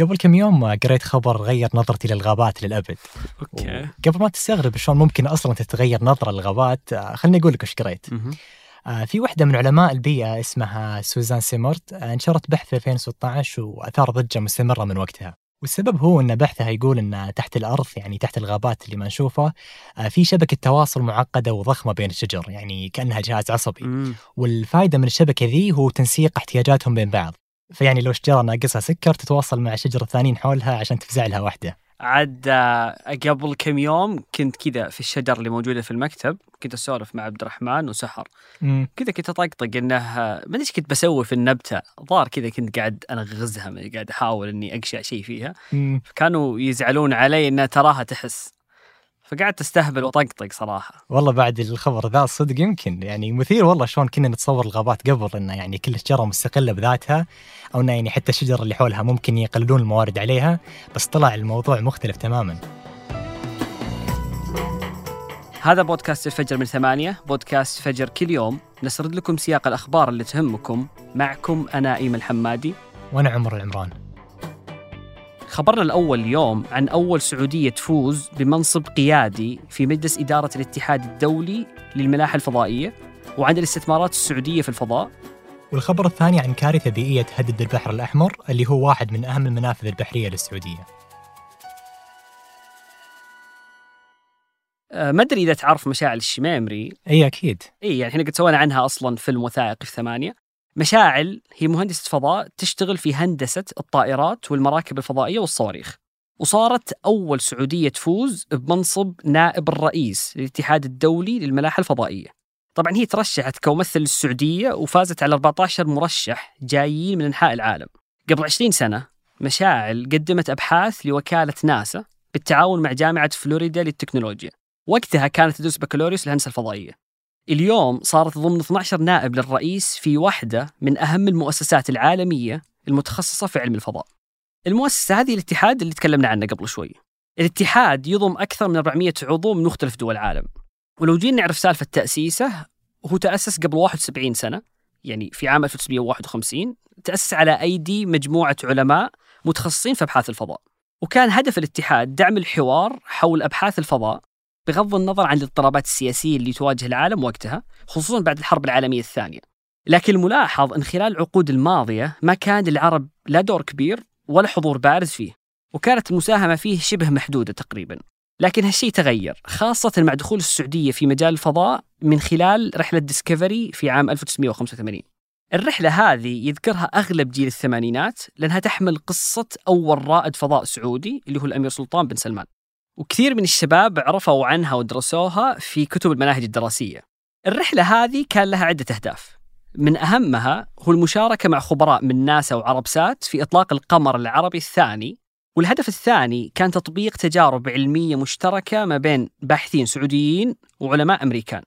قبل كم يوم قريت خبر غير نظرتي للغابات للأبد. أوكي. قبل ما تستغرب شلون ممكن أصلاً تتغير نظرة للغابات، خلني أقول لك إيش قريت. في واحدة من علماء البيئة اسمها سوزان سيمورت انشرت بحث في 2016 وأثار ضجة مستمرة من وقتها. والسبب هو أن بحثها يقول أن تحت الأرض، يعني تحت الغابات اللي ما نشوفها، في شبكة تواصل معقدة وضخمة بين الشجر، يعني كأنها جهاز عصبي. والفائدة من الشبكة ذي هو تنسيق احتياجاتهم بين بعض. فيعني لو شجرة ناقصها سكر تتواصل مع شجرة الثانيين حولها عشان تفزع لها واحدة. عاد قبل كم يوم كنت كذا في الشجر اللي موجودة في المكتب، كنت أسولف مع عبد الرحمن وسحر كذا، كنت أطقطق إنه ما أدري كنت بسوي في النبتة ضار كذا، كنت قاعد أنغزها، قاعد أحاول إني أقشع شيء فيها. فكانوا يزعلون علي إنه تراها تحس، فقعدت استهبل وطقطق صراحة. والله بعد الخبر ذا الصدق يمكن يعني مثير والله، شلون كنا نتصور الغابات قبل إنه يعني كل شجرة مستقلة بذاتها، أو إنه يعني حتى الشجر اللي حولها ممكن يقللون الموارد عليها، بس طلع الموضوع مختلف تماما. هذا بودكاست الفجر من 8، بودكاست فجر كل يوم نسرد لكم سياق الأخبار اللي تهمكم. معكم أنا إيمن الحمادي وأنا عمر العمران. خبرنا الأول اليوم عن أول سعودية تفوز بمنصب قيادي في مجلس إدارة الاتحاد الدولي للملاحة الفضائية، وعن الاستثمارات السعودية في الفضاء. والخبر الثاني عن كارثة بيئية تهدد البحر الأحمر اللي هو واحد من أهم المنافذ البحرية للسعودية. ما أدري إذا تعرف مشاعل الشمامري. أي أكيد. أي يعني إحنا قد سوينا عنها أصلاً فيلم وثائقي في 8. مشاعل هي مهندسة فضاء تشتغل في هندسة الطائرات والمراكب الفضائية والصواريخ، وصارت أول سعودية تفوز بمنصب نائب الرئيس للاتحاد الدولي للملاحة الفضائية. طبعاً هي ترشحت كممثل السعودية وفازت على 14 مرشح جايين من أنحاء العالم. قبل 20 سنة مشاعل قدمت أبحاث لوكالة ناسا بالتعاون مع جامعة فلوريدا للتكنولوجيا، وقتها كانت تدرس بكالوريوس الهندسة الفضائية. اليوم صارت ضمن 12 نائب للرئيس في واحدة من أهم المؤسسات العالمية المتخصصة في علم الفضاء. المؤسسة هذه الاتحاد اللي تكلمنا عنه قبل شوي. الاتحاد يضم أكثر من 400 عضو من مختلف دول العالم. ولو جينا نعرف سالفة تأسيسه، هو تأسس قبل 71 سنة، يعني في عام 1951 تأسس على أيدي مجموعة علماء متخصصين في أبحاث الفضاء. وكان هدف الاتحاد دعم الحوار حول أبحاث الفضاء بغض النظر عن الاضطرابات السياسية اللي تواجه العالم وقتها، خصوصاً بعد الحرب العالمية الثانية. لكن الملاحظ أن خلال العقود الماضية ما كان للعرب لا دور كبير ولا حضور بارز فيه، وكانت المساهمة فيه شبه محدودة تقريباً. لكن هالشيء تغير، خاصة مع دخول السعودية في مجال الفضاء من خلال رحلة ديسكفري في عام 1985. الرحلة هذه يذكرها أغلب جيل الثمانينات، لأنها تحمل قصة أول رائد فضاء سعودي اللي هو الأمير سلطان بن سلمان. وكثير من الشباب عرفوا عنها ودرسوها في كتب المناهج الدراسية. الرحلة هذه كان لها عدة أهداف، من أهمها هو المشاركة مع خبراء من ناسا وعربسات في إطلاق القمر العربي الثاني. والهدف الثاني كان تطبيق تجارب علمية مشتركة ما بين باحثين سعوديين وعلماء أمريكان.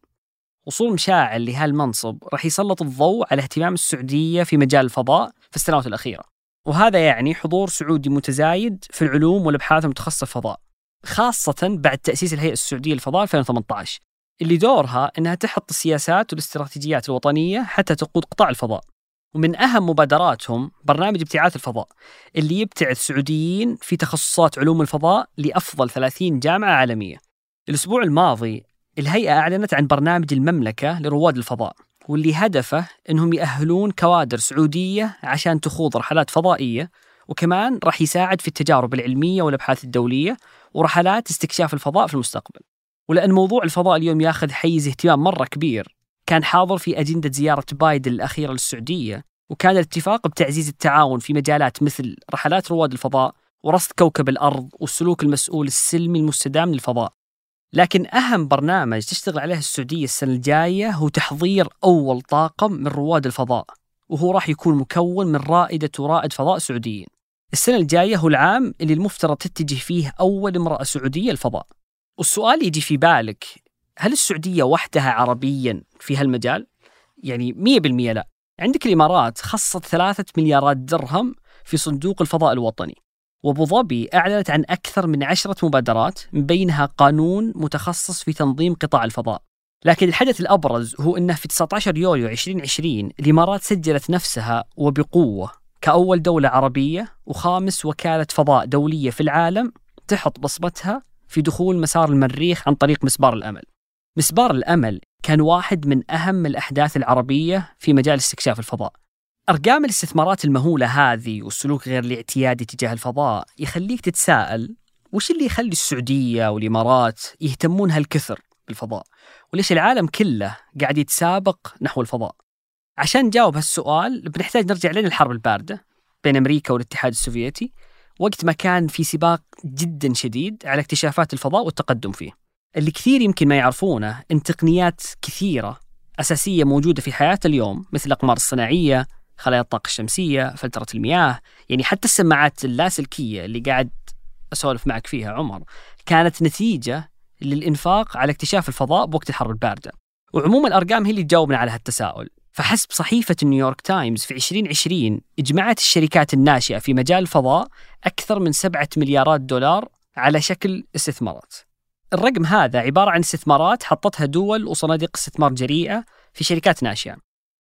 وصول مشاعل لهالمنصب راح يسلط الضوء على اهتمام السعودية في مجال الفضاء في السنوات الأخيرة، وهذا يعني حضور سعودي متزايد في العلوم والأبحاث المتخصصة في الفضاء، خاصة بعد تأسيس الهيئة السعودية للفضاء 2018 اللي دورها أنها تحط السياسات والاستراتيجيات الوطنية حتى تقود قطاع الفضاء. ومن أهم مبادراتهم برنامج ابتعاث الفضاء اللي يبتعث سعوديين في تخصصات علوم الفضاء لأفضل 30 جامعة عالمية. الأسبوع الماضي الهيئة أعلنت عن برنامج المملكة لرواد الفضاء، واللي هدفه أنهم يأهلون كوادر سعودية عشان تخوض رحلات فضائية، وكمان راح يساعد في التجارب العلمية والأبحاث الدولية ورحلات استكشاف الفضاء في المستقبل. ولأن موضوع الفضاء اليوم ياخذ حيز اهتمام مرة كبير، كان حاضر في أجندة زيارة بايدن الأخيرة للسعودية، وكان الاتفاق بتعزيز التعاون في مجالات مثل رحلات رواد الفضاء ورصد كوكب الأرض والسلوك المسؤول السلمي المستدام للفضاء. لكن أهم برنامج تشتغل عليه السعودية السنة الجاية هو تحضير أول طاقم من رواد الفضاء، وهو راح يكون مكون من رائدة ورائد فضاء سعوديين. السنة الجاية هو العام اللي المفترض تتجه فيه أول امرأة سعودية الفضاء. والسؤال يجي في بالك، هل السعودية وحدها عربياً في هالمجال؟ يعني 100% لا. عندك الإمارات خصت 3 مليارات درهم في صندوق الفضاء الوطني، وأبوظبي أعلنت عن أكثر من 10 مبادرات من بينها قانون متخصص في تنظيم قطاع الفضاء. لكن الحدث الأبرز هو أنه في 19 يوليو 2020 الإمارات سجلت نفسها وبقوة كأول دولة عربية وخامس وكالة فضاء دولية في العالم تحط بصمتها في دخول مسار المريخ عن طريق مسبار الأمل. مسبار الأمل كان واحد من أهم الأحداث العربية في مجال استكشاف الفضاء. أرقام الاستثمارات المهولة هذه والسلوك غير الاعتيادي تجاه الفضاء يخليك تتساءل وش اللي يخلي السعودية والإمارات يهتمون هالكثر بالفضاء، وليش العالم كله قاعد يتسابق نحو الفضاء. عشان نجاوب هالسؤال بنحتاج نرجع لين الحرب الباردة بين أمريكا والاتحاد السوفيتي، وقت ما كان في سباق جدا شديد على اكتشافات الفضاء والتقدم فيه. اللي كثير يمكن ما يعرفونه أن تقنيات كثيرة أساسية موجودة في حياتنا اليوم، مثل الأقمار الصناعية، خلايا الطاقة الشمسية، فلترة المياه، يعني حتى السماعات اللاسلكية اللي قاعد أسولف معك فيها عمر كانت نتيجة للإنفاق على اكتشاف الفضاء بوقت الحرب الباردة. وعموما الأرقام هي اللي تجاوبنا على هالتساؤل. فحسب صحيفة نيويورك تايمز في 2020 اجمعت الشركات الناشئة في مجال الفضاء أكثر من 7 مليارات دولار على شكل استثمارات. الرقم هذا عبارة عن استثمارات حطتها دول وصناديق استثمار جريئة في شركات ناشئة.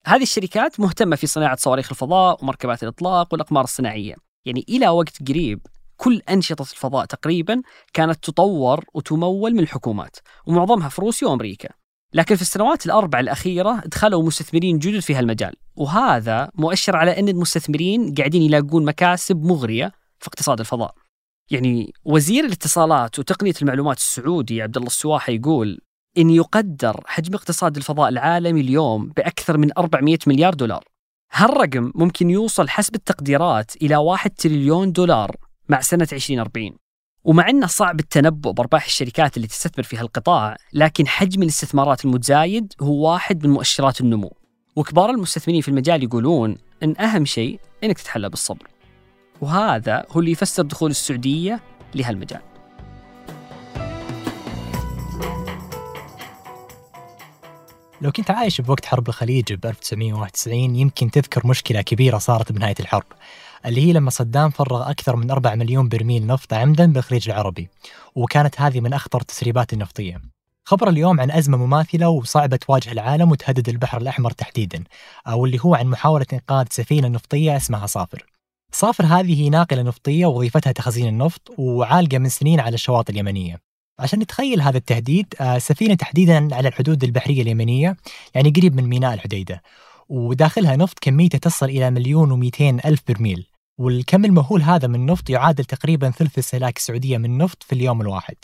هذه الشركات مهتمة في صناعة صواريخ الفضاء ومركبات الإطلاق والأقمار الصناعية. يعني إلى وقت قريب كل أنشطة الفضاء تقريبا كانت تطور وتمول من الحكومات، ومعظمها في روسيا وأمريكا. لكن في السنوات الأربع الأخيرة دخلوا مستثمرين جدد في هالمجال، وهذا مؤشر على أن المستثمرين قاعدين يلاقون مكاسب مغرية في اقتصاد الفضاء. يعني وزير الاتصالات وتقنية المعلومات السعودي عبد الله السواح يقول إن يقدر حجم اقتصاد الفضاء العالمي اليوم بأكثر من 400 مليار دولار. هالرقم ممكن يوصل حسب التقديرات إلى 1 تريليون دولار مع سنة 2040. ومع أنه صعب التنبؤ بأرباح الشركات اللي تستثمر في هالقطاع، لكن حجم الاستثمارات المتزايد هو واحد من مؤشرات النمو. وكبار المستثمرين في المجال يقولون أن أهم شيء أنك تتحلى بالصبر، وهذا هو اللي يفسر دخول السعودية لهالمجال. لو كنت عايش بوقت حرب الخليج ب 1991 يمكن تذكر مشكلة كبيرة صارت بنهاية الحرب، اللي هي لما صدام فرغ أكثر من 4 مليون برميل نفط عمدا بالخليج العربي، وكانت هذه من أخطر التسريبات النفطية. خبر اليوم عن أزمة مماثلة وصعبة تواجه العالم وتهدد البحر الأحمر تحديدا، أو اللي هو عن محاولة إنقاذ سفينة نفطية اسمها صافر. صافر هذه هي ناقلة نفطية وظيفتها تخزين النفط، وعالقة من سنين على الشواطئ اليمنية. عشان نتخيل هذا التهديد، سفينة تحديدا على الحدود البحرية اليمنية، يعني قريب من ميناء الحديدة، وداخلها نفط كميته تصل إلى 1,200,000 برميل، والكم المهول هذا من النفط يعادل تقريبا ثلث استهلاك السعودية من النفط في اليوم الواحد.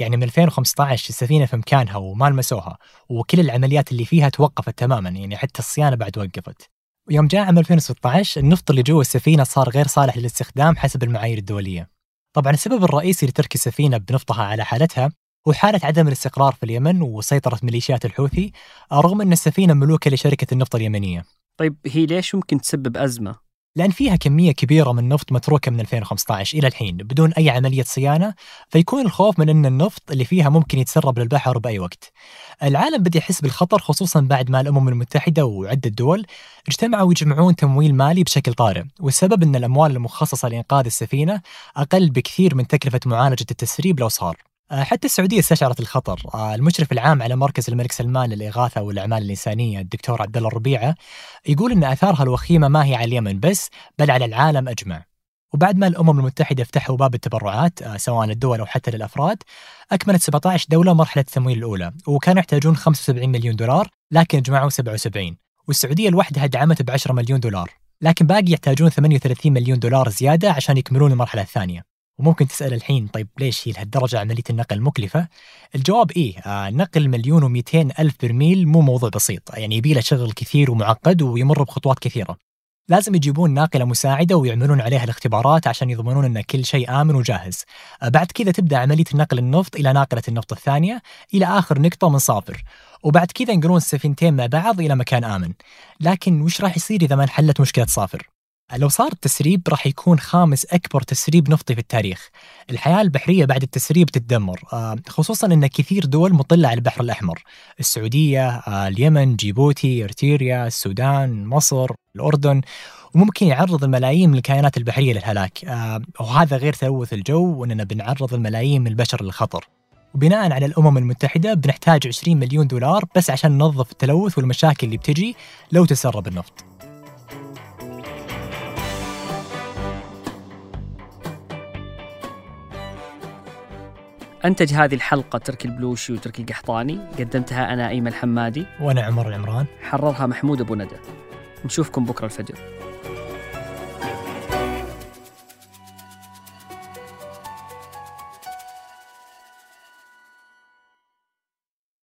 يعني من 2015 السفينة في مكانها وما لمسوها، وكل العمليات اللي فيها توقفت تماما، يعني حتى الصيانة بعد وقفت. ويوم جاء عام 2016 النفط اللي جوا السفينة صار غير صالح للاستخدام حسب المعايير الدولية. طبعا السبب الرئيسي لترك السفينة بنفطها على حالتها هو حالة عدم الاستقرار في اليمن وسيطرة ميليشيات الحوثي، رغم أن السفينة ملوكة لشركة النفط اليمنية. طيب هي ليش ممكن تسبب أزمة؟ لأن فيها كمية كبيرة من النفط متروكة من 2015 إلى الحين بدون أي عملية صيانة، فيكون الخوف من أن النفط اللي فيها ممكن يتسرب للبحر بأي وقت. العالم بدأ يحس بالخطر، خصوصاً بعد ما الأمم المتحدة وعدة دول اجتمعوا ويجمعون تمويل مالي بشكل طارئ، والسبب أن الأموال المخصصة لإنقاذ السفينة أقل بكثير من تكلفة معالجة التسريب لو صار. حتى السعودية استشعرت الخطر. المشرف العام على مركز الملك سلمان للإغاثة والأعمال الإنسانية الدكتور عبدالله الربيعة يقول أن آثارها الوخيمة ما هي على اليمن بس، بل على العالم أجمع. وبعد ما الأمم المتحدة فتحوا باب التبرعات سواء للدول أو حتى للأفراد، أكملت 17 دولة مرحلة التمويل الأولى، وكانوا يحتاجون 75 مليون دولار لكن جمعوا 77، والسعودية لوحدها دعمت ب 10 مليون دولار، لكن باقي يحتاجون 38 مليون دولار زيادة عشان يكملون المرحلة الثانية. وممكن تسأل الحين طيب ليش هي لهالدرجة عملية النقل مكلفة؟ الجواب إيه، نقل 1,200,000 برميل مو موضوع بسيط، يعني يبيله شغل كثير ومعقد ويمر بخطوات كثيرة. لازم يجيبون ناقلة مساعدة ويعملون عليها الاختبارات عشان يضمنون أن كل شيء آمن وجاهز. بعد كذا تبدأ عملية نقل النفط إلى ناقلة النفط الثانية إلى آخر نقطة من صافر، وبعد كذا ينقلون السفينتين مع بعض إلى مكان آمن. لكن وش راح يصير إذا ما انحلت مشكلة صافر؟ لو صار التسريب راح يكون 5 أكبر تسريب نفطي في التاريخ. الحياة البحرية بعد التسريب تتدمر، خصوصاً أن كثير دول مطلة على البحر الأحمر: السعودية، اليمن، جيبوتي، إرتيريا، السودان، مصر، الأردن، وممكن يعرض الملايين من الكائنات البحرية للهلاك. وهذا غير تلوث الجو، وأننا بنعرض الملايين من البشر للخطر. وبناء على الأمم المتحدة بنحتاج 20 مليون دولار بس عشان ننظف التلوث والمشاكل اللي بتجي لو تسرب النفط. أنتج هذه الحلقة تركي البلوشي وتركي القحطاني، قدمتها أنا أيمن الحمادي، وأنا عمر العمران، حررها محمود أبو ندى. نشوفكم بكرة الفجر.